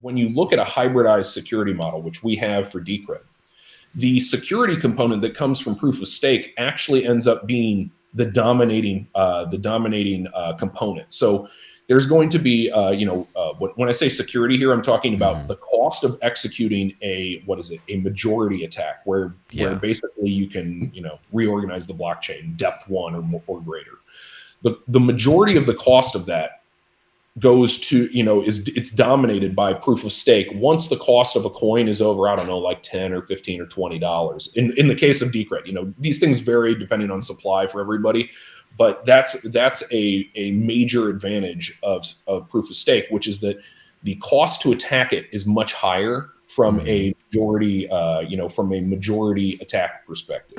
when you look at a hybridized security model, which we have for Decred, the security component that comes from proof of stake actually ends up being the dominating component. So there's going to be, when I say security here, I'm talking about the cost of executing a majority attack, where basically you can, reorganize the blockchain, depth one or more, or greater. The majority of the cost of that goes to, it's dominated by proof of stake. Once the cost of a coin is over, I don't know, like $10 or $15 or $20. In the case of Decred, these things vary depending on supply for everybody. But that's a major advantage of proof of stake, which is that the cost to attack it is much higher from a majority, from a majority attack perspective.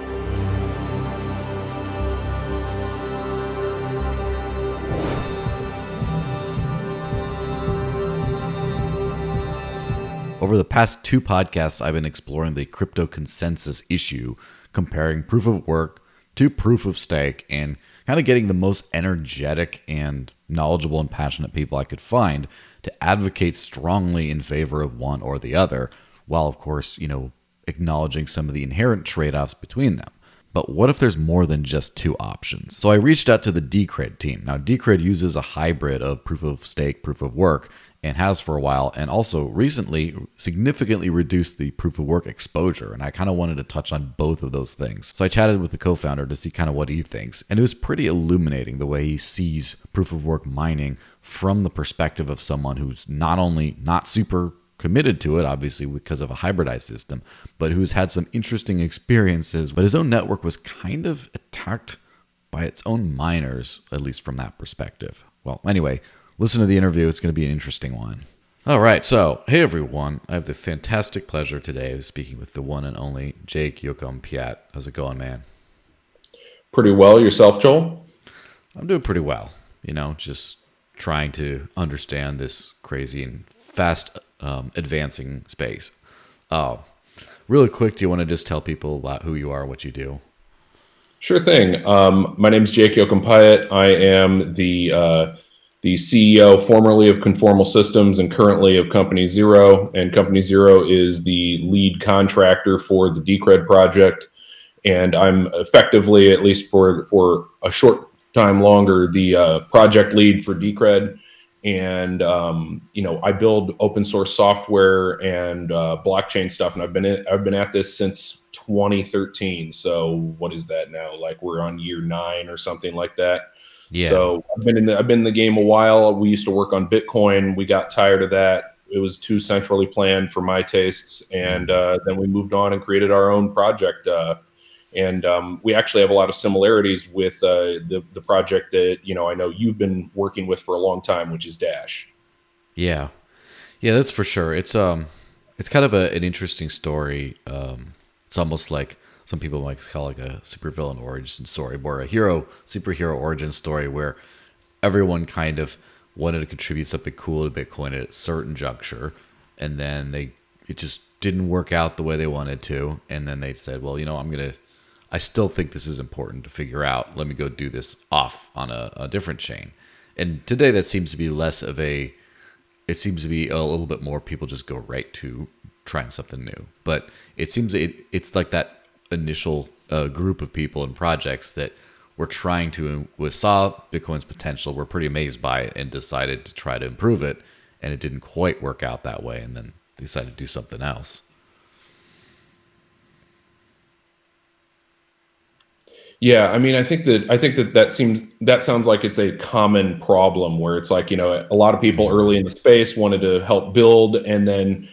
Over the past two podcasts, I've been exploring the crypto consensus issue, comparing proof of work to proof of stake, and kind of getting the most energetic and knowledgeable and passionate people I could find to advocate strongly in favor of one or the other, while of course, acknowledging some of the inherent trade-offs between them. But what if there's more than just two options? So I reached out to the Decred team. Now, Decred uses a hybrid of proof of stake, proof of work, and has for a while, and also recently significantly reduced the proof of work exposure. And I kind of wanted to touch on both of those things. So I chatted with the co-founder to see kind of what he thinks. And it was pretty illuminating the way he sees proof of work mining from the perspective of someone who's not only not super committed to it, obviously because of a hybridized system, but who's had some interesting experiences, but his own network was kind of attacked by its own miners, at least from that perspective. Well, anyway, listen to the interview. It's going to be an interesting one. All right. So, hey, everyone. I have the fantastic pleasure today of speaking with the one and only Jake Yocom-Piatt. How's it going, man? Pretty well. Yourself, Joel? I'm doing pretty well. Just trying to understand this crazy and fast advancing space. Oh, really quick, do you want to just tell people about who you are, what you do? Sure thing. My name is Jake Yocom-Piatt. I am the CEO formerly of Conformal Systems and currently of Company Zero. And Company Zero is the lead contractor for the Decred project. And I'm effectively, at least for a short time longer, the project lead for Decred. And, I build open source software and blockchain stuff. And I've been at this since 2013. So what is that now? Like we're on year 9 or something like that. Yeah. So I've been in the game a while. We used to work on Bitcoin. We got tired of that. It was too centrally planned for my tastes, and then we moved on and created our own project. We actually have a lot of similarities with the project that I know you've been working with for a long time, which is Dash. Yeah, yeah, that's for sure. It's kind of an interesting story. It's almost like, some people might call it like a supervillain origin story, or a superhero origin story, where everyone kind of wanted to contribute something cool to Bitcoin at a certain juncture, and then it just didn't work out the way they wanted to, and then they said, well, I still think this is important to figure out. Let me go do this off on a different chain. And today that seems to be less of a, it seems to be a little bit more people just go right to trying something new. But it seems it's like that initial group of people and projects that were trying to, saw Bitcoin's potential, were pretty amazed by it and decided to try to improve it. And it didn't quite work out that way. And then they decided to do something else. Yeah. I think that sounds like it's a common problem where it's like, a lot of people early in the space wanted to help build, and then,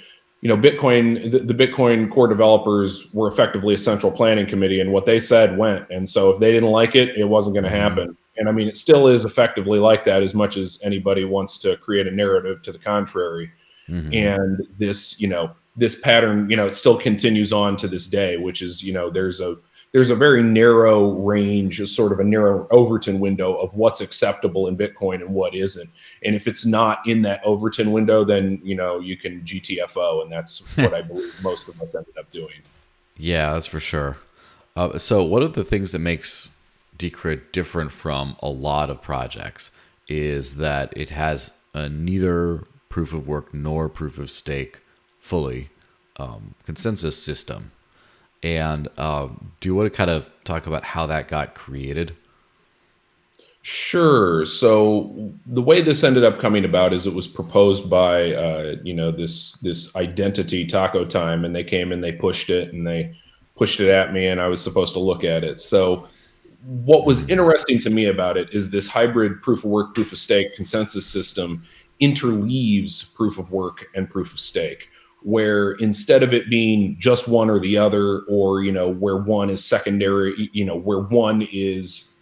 Bitcoin, the Bitcoin core developers were effectively a central planning committee, and what they said went. And so if they didn't like it, it wasn't going to happen. And it still is effectively like that, as much as anybody wants to create a narrative to the contrary. And this pattern, it still continues on to this day, which is, there's a very narrow range, sort of a narrow Overton window of what's acceptable in Bitcoin and what isn't. And if it's not in that Overton window, then, you can GTFO. And that's what I believe most of us ended up doing. Yeah, that's for sure. So one of the things that makes Decred different from a lot of projects is that it has neither proof of work nor proof of stake fully consensus system. And do you want to kind of talk about how that got created? Sure. So the way this ended up coming about is it was proposed by, you know, this identity Taco Time, and they came and they pushed it at me, and I was supposed to look at it. So what was interesting to me about it is this hybrid proof of work, proof of stake consensus system interleaves proof of work and proof of stake, where instead of it being just one or the other, or, you know, where one is secondary, you know, where one is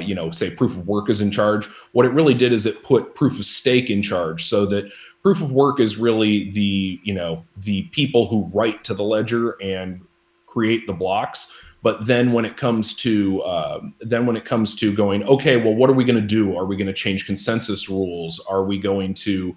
you know, say proof of work is in charge, what it really did is it put proof of stake in charge, so that proof of work is really the, you know, the people who write to the ledger and create the blocks. But then when it comes to going, okay, well, what are we going to do? Are we going to change consensus rules? Are we going to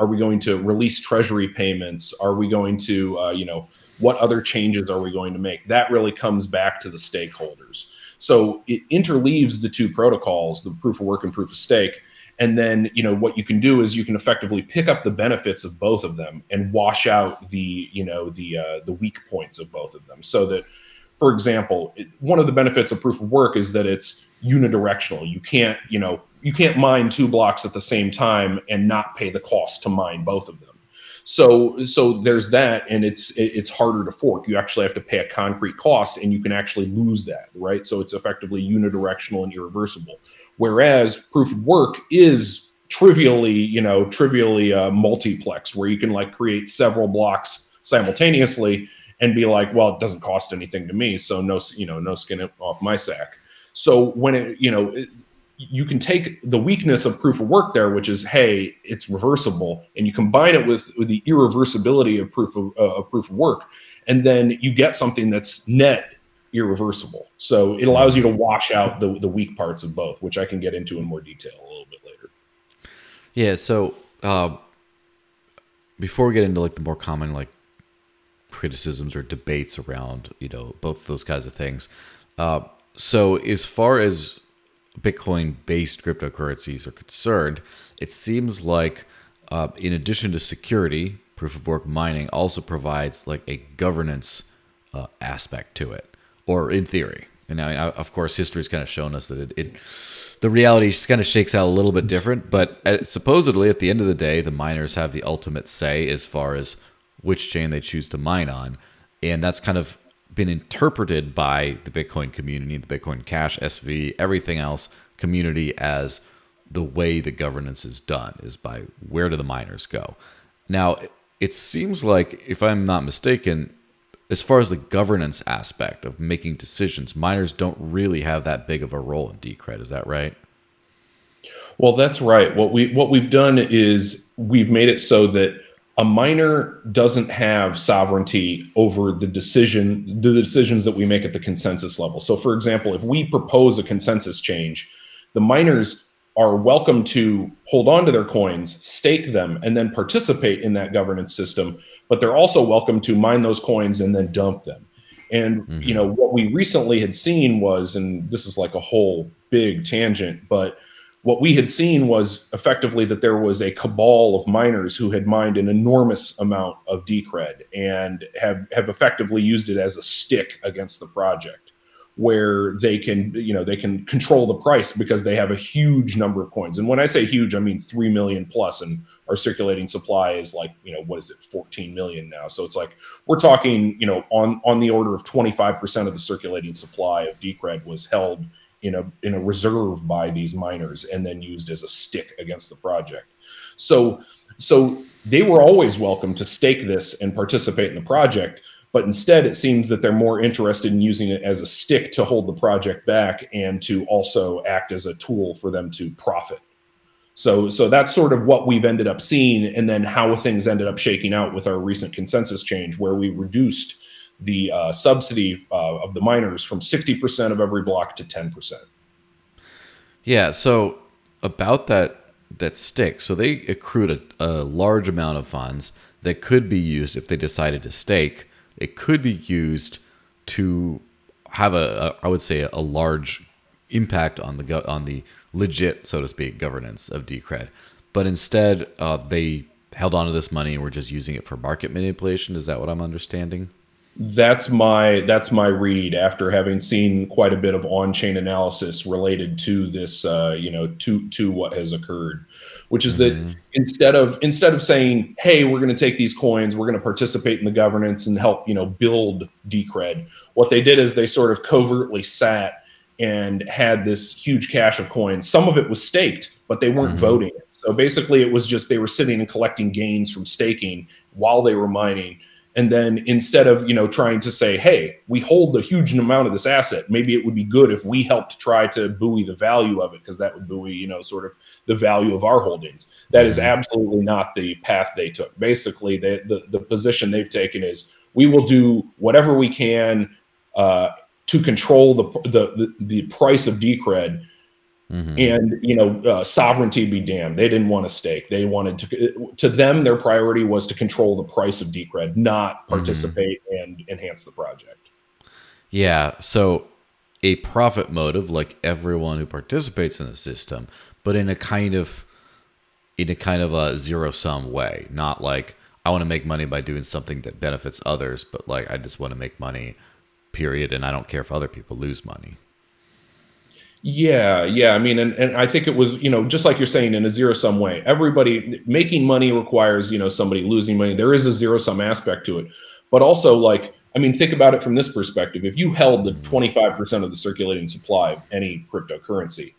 release treasury payments? Are we going to you know, what other changes are we going to make? That really comes back to the stakeholders. So it interleaves the two protocols, the proof of work and proof of stake. And then, you know, what you can do is you can effectively pick up the benefits of both of them and wash out the, you know, the weak points of both of them. So that, for example, one of the benefits of proof of work is that it's unidirectional. You can't, you know, you can't mine two blocks at the same time and not pay the cost to mine both of them. So there's that, and it's harder to fork. You actually have to pay a concrete cost, and you can actually lose that, right? So it's effectively unidirectional and irreversible. Whereas proof of work is trivially, you know, multiplexed, where you can like create several blocks simultaneously and be like, well, it doesn't cost anything to me, so no, you know, no skin off my sack. So when it, you know, you can take the weakness of proof of work there, which is, hey, it's reversible, and you combine it with the irreversibility of proof of work, and then you get something that's net irreversible. So it allows you to wash out the weak parts of both, which I can get into in more detail a little bit later. Yeah. So before we get into like the more common like criticisms or debates around, you know, both those kinds of things. So as far as Bitcoin-based cryptocurrencies are concerned, it seems like in addition to security, proof of work mining also provides like a governance aspect to it, or in theory. And I mean, of course, history's kind of shown us that the reality just kind of shakes out a little bit different, but supposedly at the end of the day, the miners have the ultimate say as far as which chain they choose to mine on. And that's kind of been interpreted by the Bitcoin community, the Bitcoin Cash, SV, everything else community as the way the governance is done, is by where do the miners go. Now, it seems like, if I'm not mistaken, as far as the governance aspect of making decisions, miners don't really have that big of a role in Decred. Is that right? Well, that's right. What we've done is we've made it so that a miner doesn't have sovereignty over the decisions that we make at the consensus level. So for example, if we propose a consensus change, the miners are welcome to hold on to their coins, stake them, and then participate in that governance system, but they're also welcome to mine those coins and then dump them. And you know, what we recently had seen was, and this is like a whole big tangent, but what we had seen was effectively that there was a cabal of miners who had mined an enormous amount of Decred and have effectively used it as a stick against the project, where they can, you know, they can control the price because they have a huge number of coins. And when I say huge, I mean 3 million plus, and our circulating supply is like, you know, what is it, 14 million now. So it's like, we're talking, you know, on the order of 25% of the circulating supply of Decred was held in a reserve by these miners and then used as a stick against the project. So they were always welcome to stake this and participate in the project, but instead it seems that they're more interested in using it as a stick to hold the project back and to also act as a tool for them to profit. So that's sort of what we've ended up seeing, and then how things ended up shaking out with our recent consensus change, where we reduced the subsidy of the miners from 60% of every block to 10%. Yeah. So about that stick, so they accrued a large amount of funds that could be used, if they decided to stake, it could be used to have I would say a large impact on the legit, so to speak, governance of Decred. But instead, they held on to this money and were just using it for market manipulation. Is that what I'm understanding? That's my read after having seen quite a bit of on-chain analysis related to this, to what has occurred, which is that instead of saying, hey, we're going to take these coins, we're going to participate in the governance and help, build Decred. What they did is they sort of covertly sat and had this huge cache of coins. Some of it was staked, but they weren't voting. So basically it was just, they were sitting and collecting gains from staking while they were mining. And then instead of, trying to say, hey, we hold a huge amount of this asset, maybe it would be good if we helped try to buoy the value of it, because that would buoy, sort of the value of our holdings. That is absolutely not the path they took. Basically, the position they've taken is, we will do whatever we can to control the price of Decred. And, sovereignty be damned. They didn't want to stake. They wanted to them, their priority was to control the price of Decred, not participate and enhance the project. Yeah. So a profit motive, like everyone who participates in the system, but in a kind of a zero sum way, not like I want to make money by doing something that benefits others, but like, I just want to make money, period. And I don't care if other people lose money. Yeah. I mean, and I think it was, just like you're saying, in a zero sum way, everybody making money requires, somebody losing money. There is a zero sum aspect to it, but also, like, I mean, think about it from this perspective. If you held the 25% of the circulating supply of any cryptocurrency,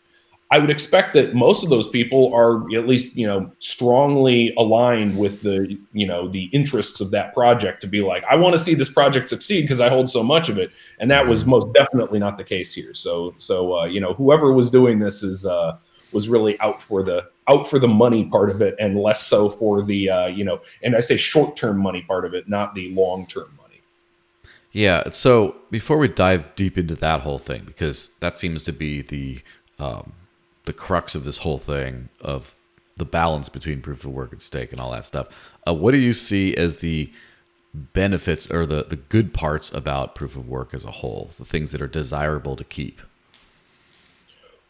I would expect that most of those people are at least, strongly aligned with the, the interests of that project to be like, I want to see this project succeed because I hold so much of it. And that was most definitely not the case here. So, whoever was doing this was really out for the money part of it, and less so for the, and I say short-term money part of it, not the long-term money. Yeah. So before we dive deep into that whole thing, because that seems to be the crux of this whole thing, of the balance between proof of work and stake and all that stuff. What do you see as the benefits or the good parts about proof of work as a whole, the things that are desirable to keep?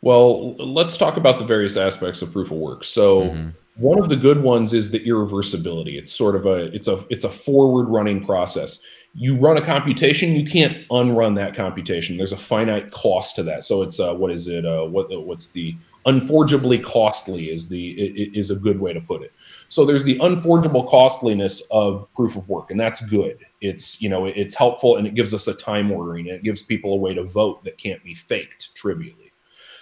Well, let's talk about the various aspects of proof of work. So one of the good ones is the irreversibility. It's sort of a forward running process. You run a computation, you can't unrun that computation. There's a finite cost to that. So it's what's the unforgeably costly is a good way to put it. So there's the unforgeable costliness of proof of work, and that's good. It's it's helpful, and it gives us a time ordering, and it gives people a way to vote that can't be faked trivially.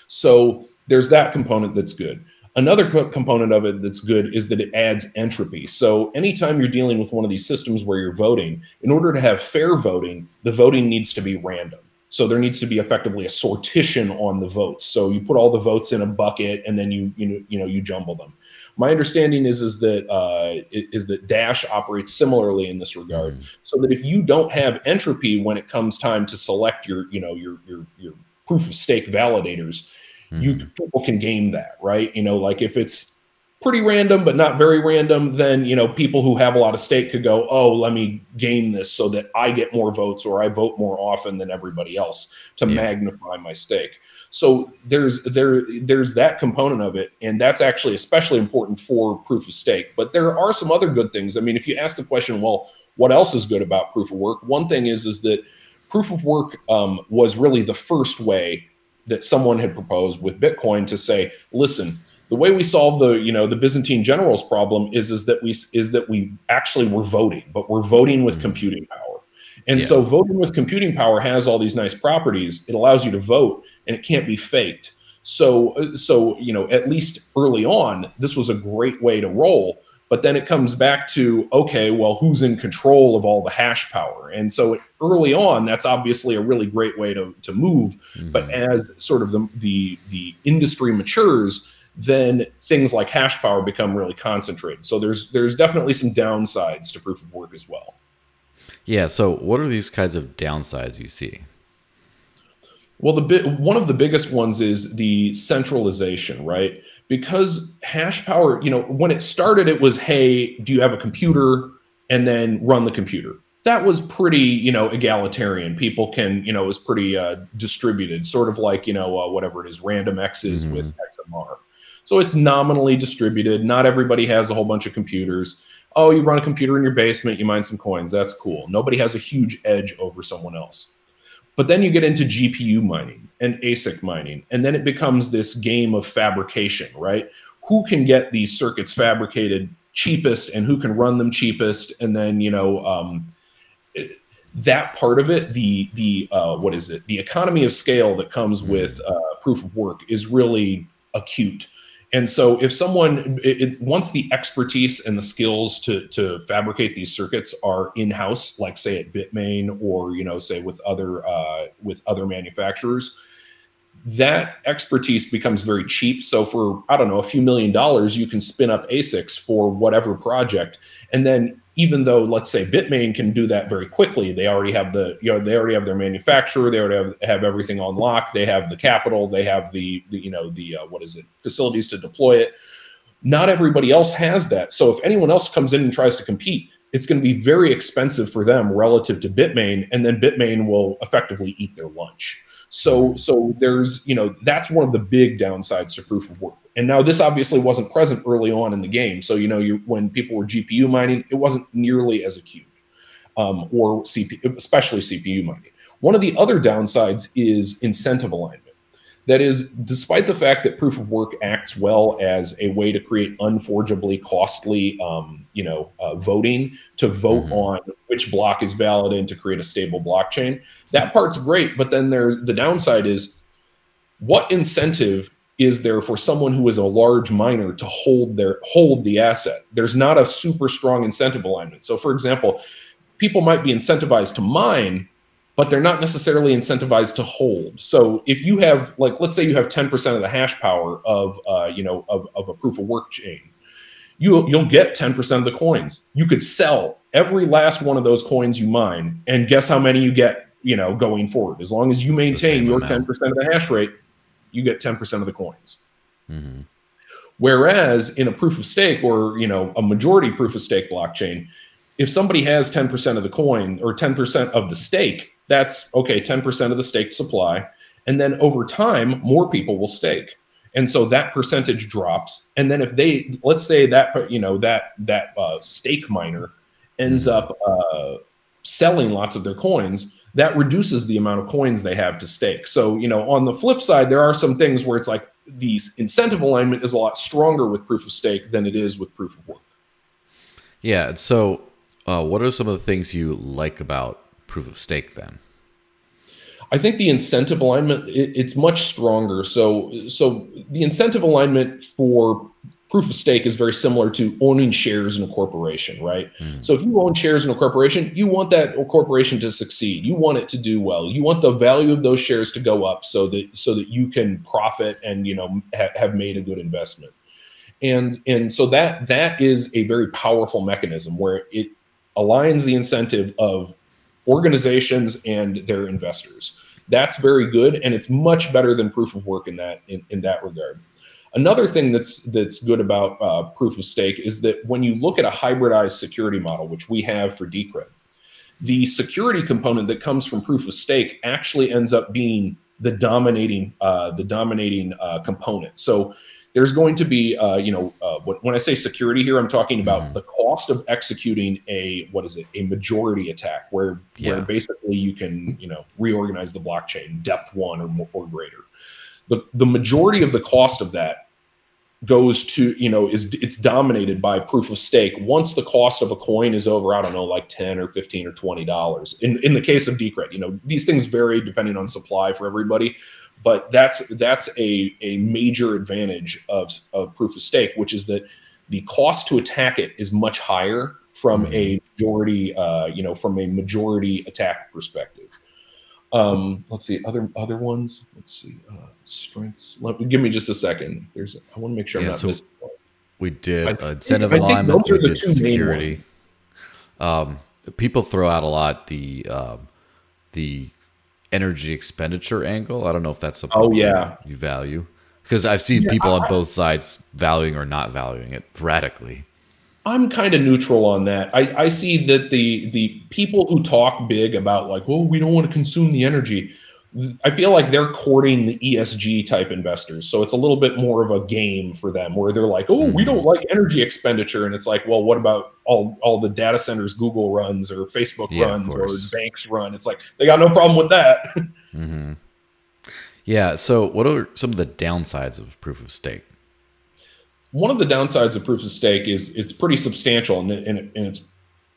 So there's that component that's good. Another component of it that's good is that it adds entropy. So anytime you're dealing with one of these systems where you're voting, in order to have fair voting, the voting needs to be random. So there needs to be effectively a sortition on the votes. So you put all the votes in a bucket, and then you jumble them. My understanding is that Dash operates similarly in this regard. So that if you don't have entropy when it comes time to select your proof of stake validators, people can game that, right? Like if it's pretty random, but not very random, then, people who have a lot of stake could go, oh, let me game this so that I get more votes, or I vote more often than everybody else to magnify my stake. So there's that component of it. And that's actually especially important for proof of stake, but there are some other good things. I mean, if you ask the question, well, what else is good about proof of work? One thing is that proof of work was really the first way that someone had proposed with Bitcoin to say, listen, the way we solve the, the Byzantine generals problem is that we actually were voting, but we're voting with computing power. And so voting with computing power has all these nice properties. It allows you to vote, and it can't be faked. So, at least early on, this was a great way to roll. But then it comes back to, okay, well, who's in control of all the hash power? And so early on, that's obviously a really great way to move. But as sort of the industry matures, then things like hash power become really concentrated. So there's definitely some downsides to proof of work as well. Yeah. So what are these kinds of downsides you see? Well, one of the biggest ones is the centralization, right? Because hash power, when it started, it was, hey, do you have a computer? And then run the computer. That was pretty, egalitarian. People can, it was pretty distributed, sort of like, whatever it is, RandomX is with XMR. So it's nominally distributed. Not everybody has a whole bunch of computers. Oh, you run a computer in your basement, you mine some coins. That's cool. Nobody has a huge edge over someone else. But then you get into GPU mining and ASIC mining, and then it becomes this game of fabrication, right? Who can get these circuits fabricated cheapest and who can run them cheapest? And then, you know, that part of it, the economy of scale that comes with proof of work is really acute. And so if someone, once the expertise and the skills to fabricate these circuits are in-house, like say at Bitmain or, you know, say with other manufacturers, that expertise becomes very cheap. So for, I don't know, a few $1 million, you can spin up ASICs for whatever project. And then even though, let's say Bitmain can do that very quickly, they already have the, you know, they already have their manufacturer, they already have everything on lock, they have the capital, they have the you know, the, facilities to deploy it. Not everybody else has that. So if anyone else comes in and tries to compete, it's going to be very expensive for them relative to Bitmain, and then Bitmain will effectively eat their lunch. So there's, you know, that's one of the big downsides to proof of work. And now this obviously wasn't present early on in the game. So, you know, when people were GPU mining, it wasn't nearly as acute, or CPU, especially CPU mining. One of the other downsides is incentive alignment. That is, despite the fact that proof of work acts well as a way to create unforgeably costly, voting to vote on which block is valid and to create a stable blockchain, that part's great. But then the downside is, what incentive is there for someone who is a large miner to hold the asset? There's not a super strong incentive alignment. So for example, people might be incentivized to mine, but they're not necessarily incentivized to hold. So if you have, like, let's say you have 10% of the hash power of a proof of work chain, you'll get 10% of the coins. You could sell every last one of those coins you mine, and guess how many you get, you know, going forward. As long as you maintain your 10% of the hash rate, you get 10% of the coins. Mm-hmm. Whereas in a proof of stake, or, you know, a majority proof of stake blockchain, if somebody has 10% of the coin or 10% of the stake, that's okay, 10% of the stake supply. And then over time, more people will stake. And so that percentage drops. And then if they, let's say that, you know, that stake miner ends up selling lots of their coins, that reduces the amount of coins they have to stake. So, you know, on the flip side, there are some things where it's like these incentive alignment is a lot stronger with proof of stake than it is with proof of work. Yeah. So what are some of the things you like about proof of stake then? I think the incentive alignment, it's much stronger. So the incentive alignment for proof of stake is very similar to owning shares in a corporation, right? Mm. So if you own shares in a corporation, you want that corporation to succeed. You want it to do well. You want the value of those shares to go up so that you can profit and, you know, have made a good investment. And so that is a very powerful mechanism where it aligns the incentive of organizations and their investors. That's very good, and it's much better than proof of work in that regard. Another thing that's good about proof of stake is that when you look at a hybridized security model, which we have for Decred, the security component that comes from proof of stake actually ends up being the dominating component. So there's going to be, when I say security here, I'm talking about the cost of executing a majority attack where basically you can, you know, reorganize the blockchain, depth one or more, or greater. The majority of the cost of that goes to, you know, it's dominated by proof of stake. Once the cost of a coin is over, I don't know, like $10 or $15 or $20. In the case of Decred, you know, these things vary depending on supply for everybody. But that's a major advantage of proof of stake, which is that the cost to attack it is much higher from a majority attack perspective. Let's see other ones. Let's see strengths. Give me just a second. I want to make sure I'm not missing one. We did incentive alignment. We did security. People throw out a lot the energy expenditure angle. I don't know if that's something you value, because I've seen people on both sides valuing or not valuing it radically. I'm kind of neutral on that. I see that the people who talk big about, like, oh, we don't want to consume the energy, I feel like they're courting the ESG type investors. So it's a little bit more of a game for them where they're like, oh, we don't like energy expenditure. And it's like, well, what about all the data centers Google runs or Facebook runs or banks run? It's like, they got no problem with that. Mm-hmm. Yeah. So what are some of the downsides of proof of stake? One of the downsides of proof of stake is it's pretty substantial, and it's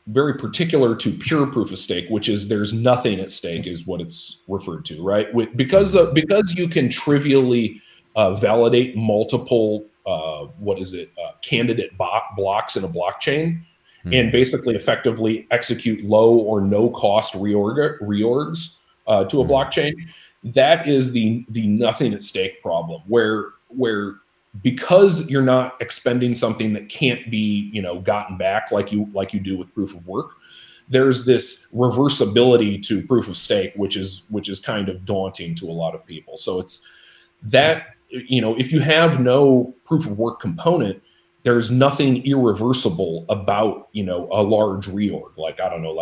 very particular to pure proof of stake, which is there's nothing at stake is what it's referred to, right? Because you can trivially validate multiple, candidate blocks in a blockchain, and basically effectively execute low or no cost reorgs to a blockchain. That is the nothing at stake problem, where because you're not expending something that can't be, gotten back like you do with proof of work, there's this reversibility to proof of stake, which is kind of daunting to a lot of people. So it's that, if you have no proof of work component, there's nothing irreversible about, a large reorg, like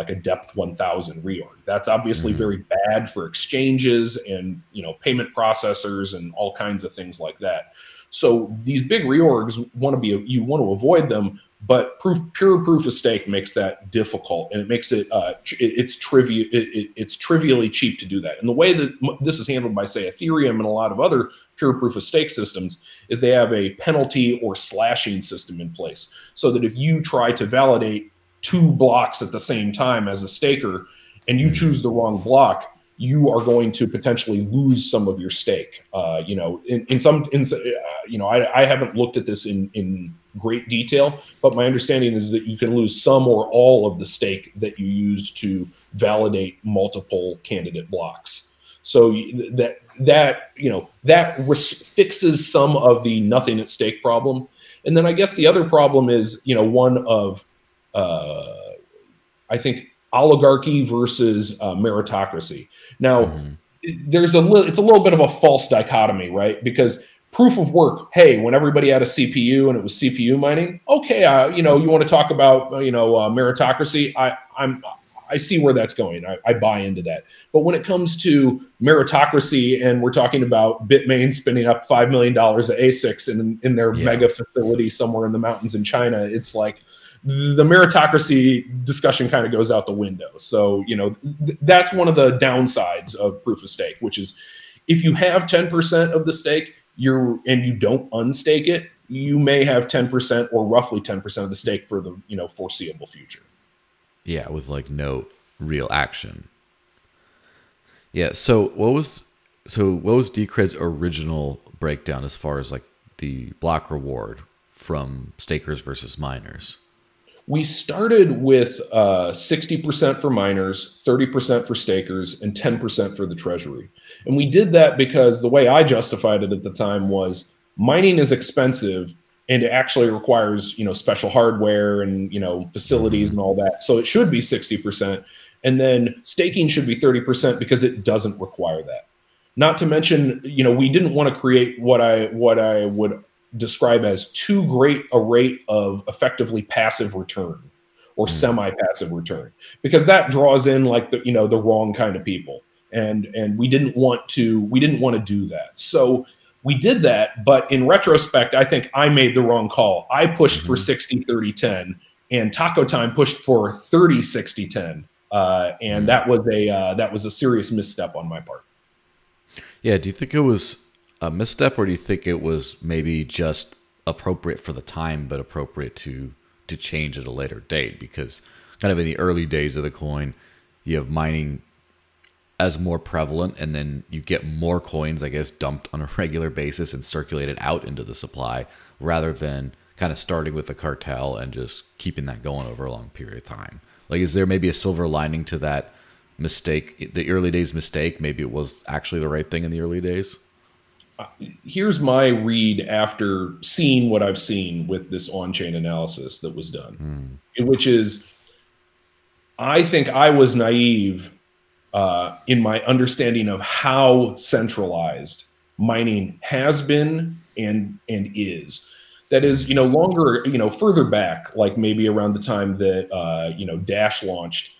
a depth 1000 reorg. That's obviously very bad for exchanges and, payment processors and all kinds of things like that. So these big reorgs you want to avoid them, but pure proof of stake makes that difficult, and it makes it it's trivially cheap to do that. And the way that this is handled by, say, Ethereum and a lot of other pure proof of stake systems is they have a penalty or slashing system in place, so that if you try to validate two blocks at the same time as a staker and you choose the wrong block, you are going to potentially lose some of your stake. I haven't looked at this in great detail, but my understanding is that you can lose some or all of the stake that you used to validate multiple candidate blocks. So that fixes some of the nothing at stake problem. And then I guess the other problem is, one of, I think, oligarchy versus meritocracy. Now, it's a little bit of a false dichotomy, right? Because proof of work, hey, when everybody had a CPU and it was CPU mining, okay, you want to talk about meritocracy? I see where that's going. I buy into that. But when it comes to meritocracy, and we're talking about Bitmain spinning up $5 million at ASICs in their mega facility somewhere in the mountains in China, it's like, the meritocracy discussion kind of goes out the window. So, that's one of the downsides of proof of stake, which is if you have 10% of the stake and you don't unstake it, you may have 10% or roughly 10% of the stake for the, foreseeable future. Yeah, with no real action. Yeah, so what was Decred's original breakdown as far as the block reward from stakers versus miners? We started with 60% for miners, 30% for stakers, and 10% for the treasury. And we did that because the way I justified it at the time was mining is expensive and it actually requires, special hardware and, facilities and all that. So it should be 60%. And then staking should be 30% because it doesn't require that. Not to mention, we didn't want to create what I would describe as too great a rate of effectively passive return or semi-passive return, because that draws in the wrong kind of people. And we didn't want to do that. So we did that, but in retrospect, I think I made the wrong call. I pushed for 60-30-10 and Taco Time pushed for 30-60-10. And that was a serious misstep on my part. Yeah. Do you think it was a misstep, or do you think it was maybe just appropriate for the time, but appropriate to change at a later date? Because kind of in the early days of the coin, you have mining as more prevalent, and then you get more coins, I guess, dumped on a regular basis and circulated out into the supply, rather than kind of starting with the cartel and just keeping that going over a long period of time. Is there maybe a silver lining to that mistake, the early days mistake? Maybe it was actually the right thing in the early days. Here's my read after seeing what I've seen with this on-chain analysis that was done, which is, I think I was naive in my understanding of how centralized mining has been and is. That is, further back, maybe around the time that Dash launched,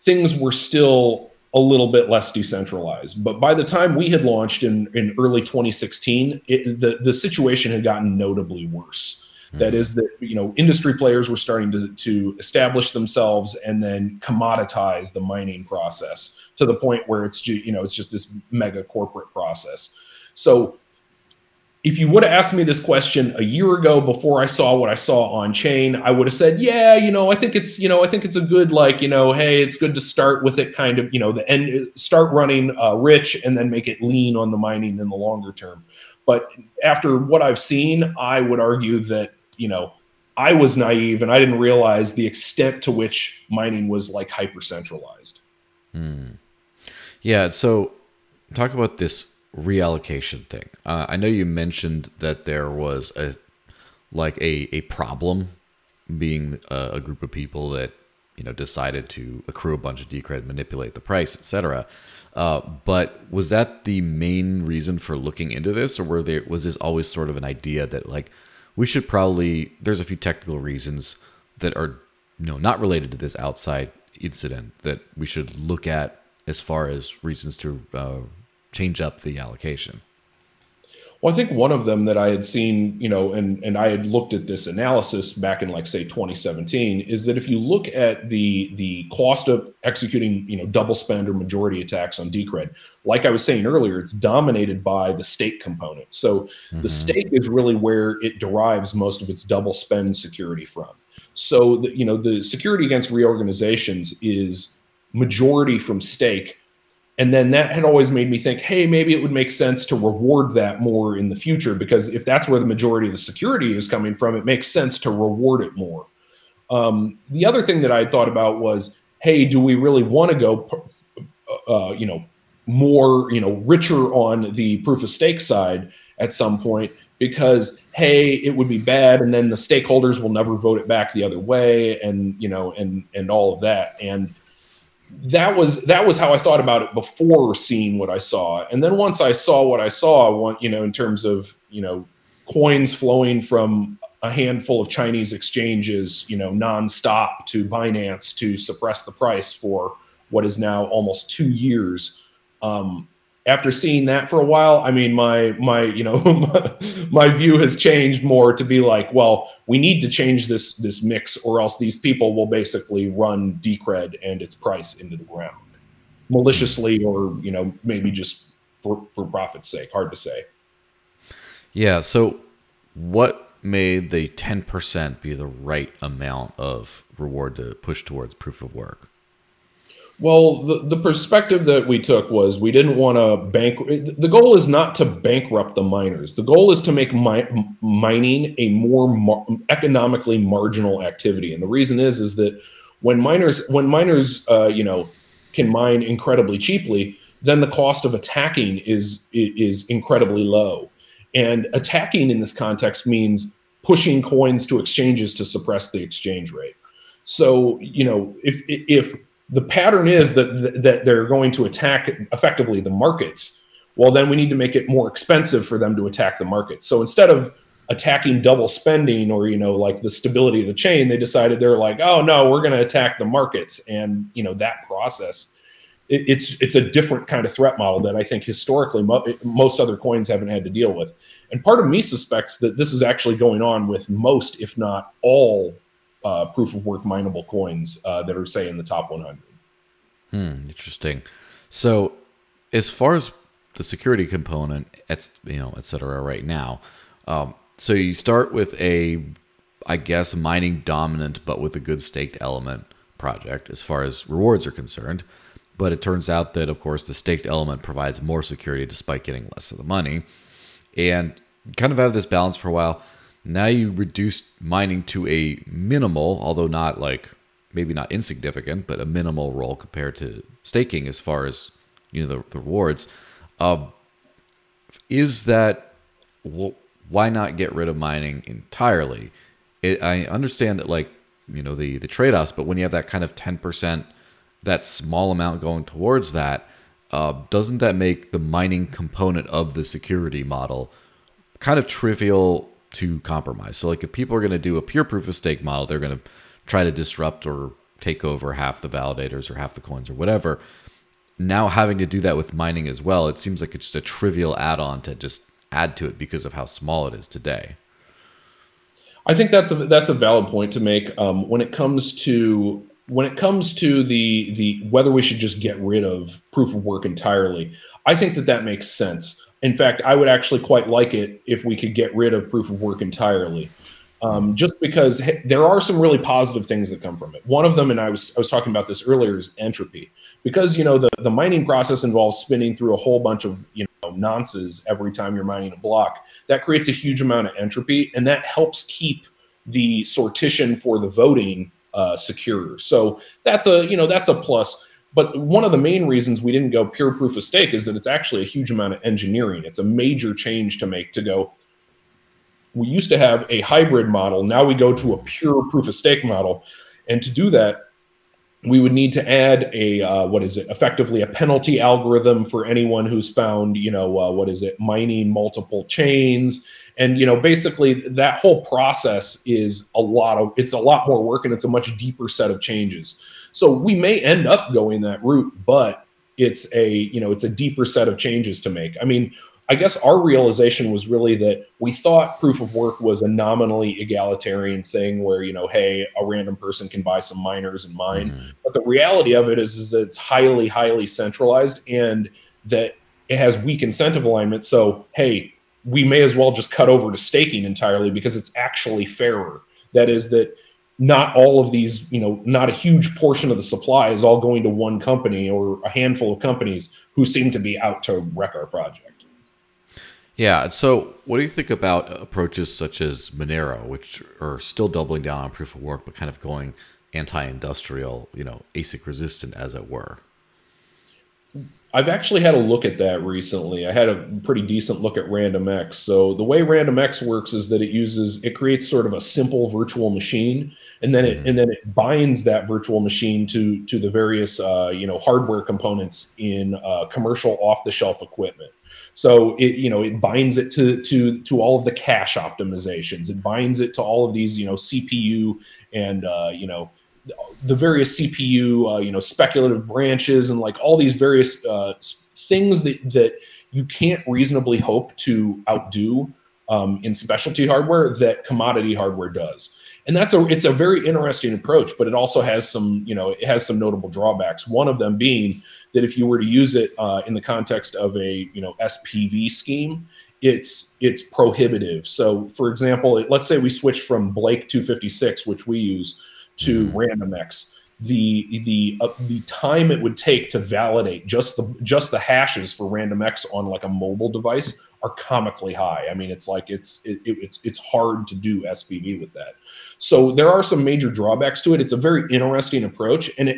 things were still a little bit less decentralized. But by the time we had launched in early 2016, the situation had gotten notably worse. Mm-hmm. That is that, you know, industry players were starting to establish themselves and then commoditize the mining process to the point where it's, you know, it's just this mega corporate process. So if you would have asked me this question a year ago before I saw what I saw on chain, I would have said, yeah, you know, I think it's, you know, I think it's a good, like, you know, hey, it's good to start with it kind of, you know, the end, start running rich and then make it lean on the mining in the longer term. But after what I've seen, I would argue that, you know, I was naive and I didn't realize the extent to which mining was like hyper centralized. Hmm. Yeah. So talk about this reallocation thing. I know you mentioned that there was a problem being a group of people that, you know, decided to accrue a bunch of Decred, manipulate the price, etc. But was that the main reason for looking into this, or was this always sort of an idea that, like, we should probably, there's a few technical reasons that are, you know, not related to this outside incident that we should look at as far as reasons to change up the allocation? Well, I think one of them that I had seen, you know, and I had looked at this analysis back in, like, say, 2017, is that if you look at the cost of executing, you know, double spend or majority attacks on Decred, like I was saying earlier, it's dominated by the stake component. So the stake is really where it derives most of its double spend security from. So, you know, the security against reorganizations is majority from stake. And then that had always made me think, hey, maybe it would make sense to reward that more in the future, because if that's where the majority of the security is coming from, it makes sense to reward it more. The other thing that I had thought about was, hey, do we really want to go, you know, more, you know, richer on the proof of stake side at some point? Because, hey, it would be bad, and then the stakeholders will never vote it back the other way, and, you know, and all of that. And that was how I thought about it before seeing what I saw. And then once I saw what I saw, you know, in terms of, you know, coins flowing from a handful of Chinese exchanges, you know, nonstop to Binance to suppress the price for what is now almost 2 years. After seeing that for a while, I mean, my you know, my view has changed more to be like, well, we need to change this mix, or else these people will basically run Decred and its price into the ground maliciously, or, you know, maybe just for profit's sake. Hard to say. Yeah. So, what made the 10% be the right amount of reward to push towards proof of work? Well, the perspective that we took was we didn't want to the goal is not to bankrupt the miners. The goal is to make mining a more economically marginal activity. And the reason is that when miners you know, can mine incredibly cheaply, then the cost of attacking is incredibly low. And attacking in this context means pushing coins to exchanges to suppress the exchange rate. So, you know, if the pattern is that they're going to attack effectively the markets, well, then we need to make it more expensive for them to attack the markets. So instead of attacking double spending or, you know, like the stability of the chain, they decided they're like, oh no, we're going to attack the markets. And, you know, that process, it's a different kind of threat model that I think historically most other coins haven't had to deal with. And part of me suspects that this is actually going on with most, if not all, proof of work mineable coins that are, say, in the top 100. Interesting. So, as far as the security component, you know, et cetera, right now, so you start with I guess, mining dominant, but with a good staked element project as far as rewards are concerned. But it turns out that, of course, the staked element provides more security despite getting less of the money, and kind of out of this balance for a while. Now you reduce mining to a minimal, although not like maybe not insignificant, but a minimal role compared to staking as far as, you know, the rewards. Is that, why not get rid of mining entirely? I understand that, like, you know, the trade-offs, but when you have that kind of 10%, that small amount going towards that, doesn't that make the mining component of the security model kind of trivial to compromise? So, like, if people are going to do a pure proof of stake model, they're going to try to disrupt or take over half the validators or half the coins or whatever. now having to do that with mining as well, it seems like it's just a trivial add-on to just add to it because of how small it is today. I think that's a valid point to make. When it comes to the whether we should just get rid of proof of work entirely, I think that makes sense. In fact, I would actually quite like it if we could get rid of proof of work entirely, just because there are some really positive things that come from it. One of them, and I was talking about this earlier, is entropy, because the mining process involves spinning through a whole bunch of nonces every time you're mining a block. That creates a huge amount of entropy, and that helps keep the sortition for the voting secure. So that's a plus. But one of the main reasons we didn't go pure proof of stake is that it's actually a huge amount of engineering. It's a major change to make, to go, we used to have a hybrid model, now we go to a pure proof of stake model. And to do that, we would need to add a, effectively a penalty algorithm for anyone who's found, mining multiple chains. And, basically that whole process is it's a lot more work, and it's a much deeper set of changes. So we may end up going that route, but it's a deeper set of changes to make. I mean, I guess our realization was really that we thought proof of work was a nominally egalitarian thing where, hey, a random person can buy some miners and mine. Mm-hmm. But the reality of it is that it's highly, highly centralized, and that it has weak incentive alignment. So, hey, we may as well just cut over to staking entirely, because it's actually fairer. That is that not all of these, not a huge portion of the supply is all going to one company or a handful of companies who seem to be out to wreck our project. Yeah. So what do you think about approaches such as Monero, which are still doubling down on proof of work, but kind of going anti-industrial, ASIC resistant, as it were? I've actually had a look at that recently. I had a pretty decent look at RandomX. So the way RandomX works is that it creates sort of a simple virtual machine, and then it binds that virtual machine to the various hardware components in commercial off-the-shelf equipment. So it binds it to all of the cache optimizations. It binds it to all of these CPU and the various CPU speculative branches, and like all these various things that you can't reasonably hope to outdo in specialty hardware that commodity hardware does. And it's a very interesting approach, but it also has some notable drawbacks. One of them being that if you were to use it in the context of a SPV scheme, it's prohibitive. So for example, let's say we switch from Blake 256, which we use, to RandomX. The time it would take to validate just the hashes for RandomX on like a mobile device are comically high. I mean, it's hard to do SPV with that. So there are some major drawbacks to it. It's a very interesting approach, and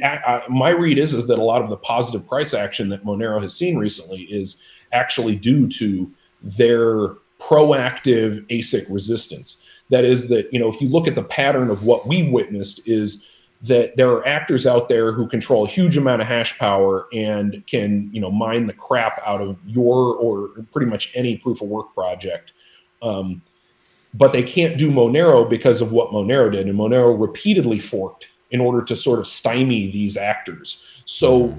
my read is that a lot of the positive price action that Monero has seen recently is actually due to their proactive ASIC resistance. That is that, if you look at the pattern of what we witnessed, is that there are actors out there who control a huge amount of hash power and can, mine the crap out of or pretty much any proof of work project. But they can't do Monero because of what Monero did. And Monero repeatedly forked in order to sort of stymie these actors. So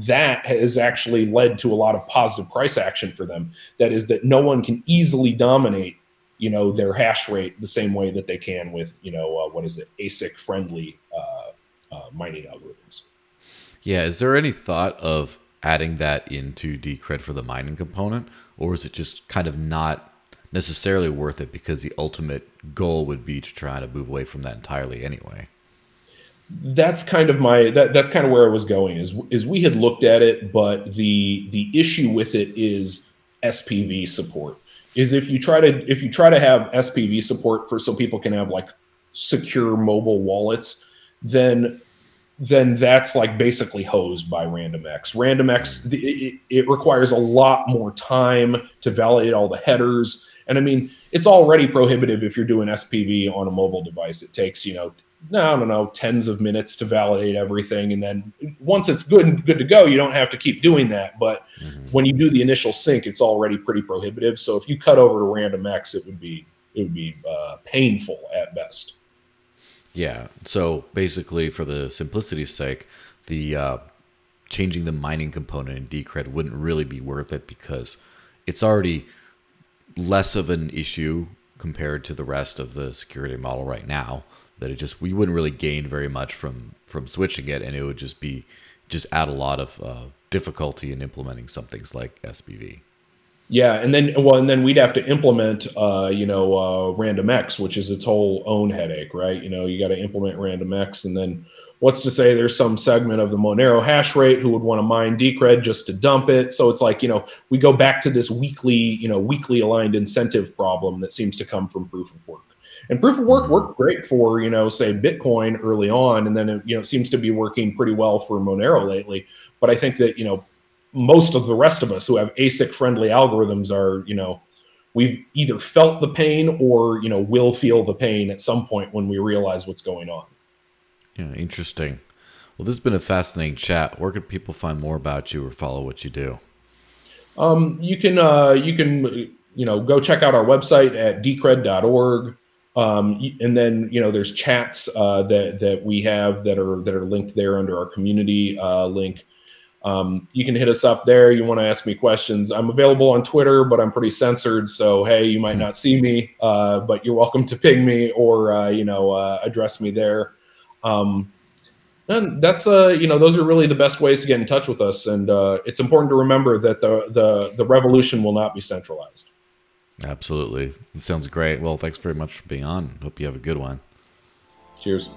that has actually led to a lot of positive price action for them. That is that no one can easily dominate their hash rate the same way that they can with, ASIC-friendly mining algorithms. Yeah, is there any thought of adding that into Decred for the mining component, or is it just kind of not necessarily worth it because the ultimate goal would be to try to move away from that entirely anyway? That's kind of that's kind of where I was going, is we had looked at it, but the issue with it is SPV support. Is if you try to have SPV support so people can have like secure mobile wallets, then that's like basically hosed by RandomX. RandomX, it requires a lot more time to validate all the headers, and I mean it's already prohibitive if you're doing SPV on a mobile device. It takes tens of minutes to validate everything, and then once it's good and good to go, you don't have to keep doing that. But when you do the initial sync, it's already pretty prohibitive. So if you cut over to RandomX, it would be painful at best. Yeah. So basically, for the simplicity's sake, the changing the mining component in Decred wouldn't really be worth it because it's already less of an issue compared to the rest of the security model right now, that it just, we wouldn't really gain very much from switching it, and it would just be, just add a lot of difficulty in implementing some things like SPV. Yeah, and then, well, and then we'd have to implement, RandomX, which is its whole own headache, right? You know, you got to implement RandomX, and then what's to say there's some segment of the Monero hash rate who would want to mine Decred just to dump it. So it's like, you know, we go back to this weekly, you know, weekly aligned incentive problem that seems to come from proof of work. And proof of work worked great for, you know, say Bitcoin early on, and then it, you know, seems to be working pretty well for Monero lately. But I think that, you know, most of the rest of us who have ASIC friendly algorithms are, you know, we've either felt the pain or, you know, will feel the pain at some point when we realize what's going on. Yeah, interesting. Well, this has been a fascinating chat. Where can people find more about you or follow what you do? You can go check out our website at decred.org. And then, you know, there's chats that we have that are linked there under our community link. You can hit us up there. You want to ask me questions. I'm available on Twitter, but I'm pretty censored. So, hey, you might not see me, but you're welcome to ping me or, address me there. And that's, those are really the best ways to get in touch with us. And it's important to remember that the revolution will not be centralized. Absolutely. It sounds great. Well, thanks very much for being on. Hope you have a good one. Cheers.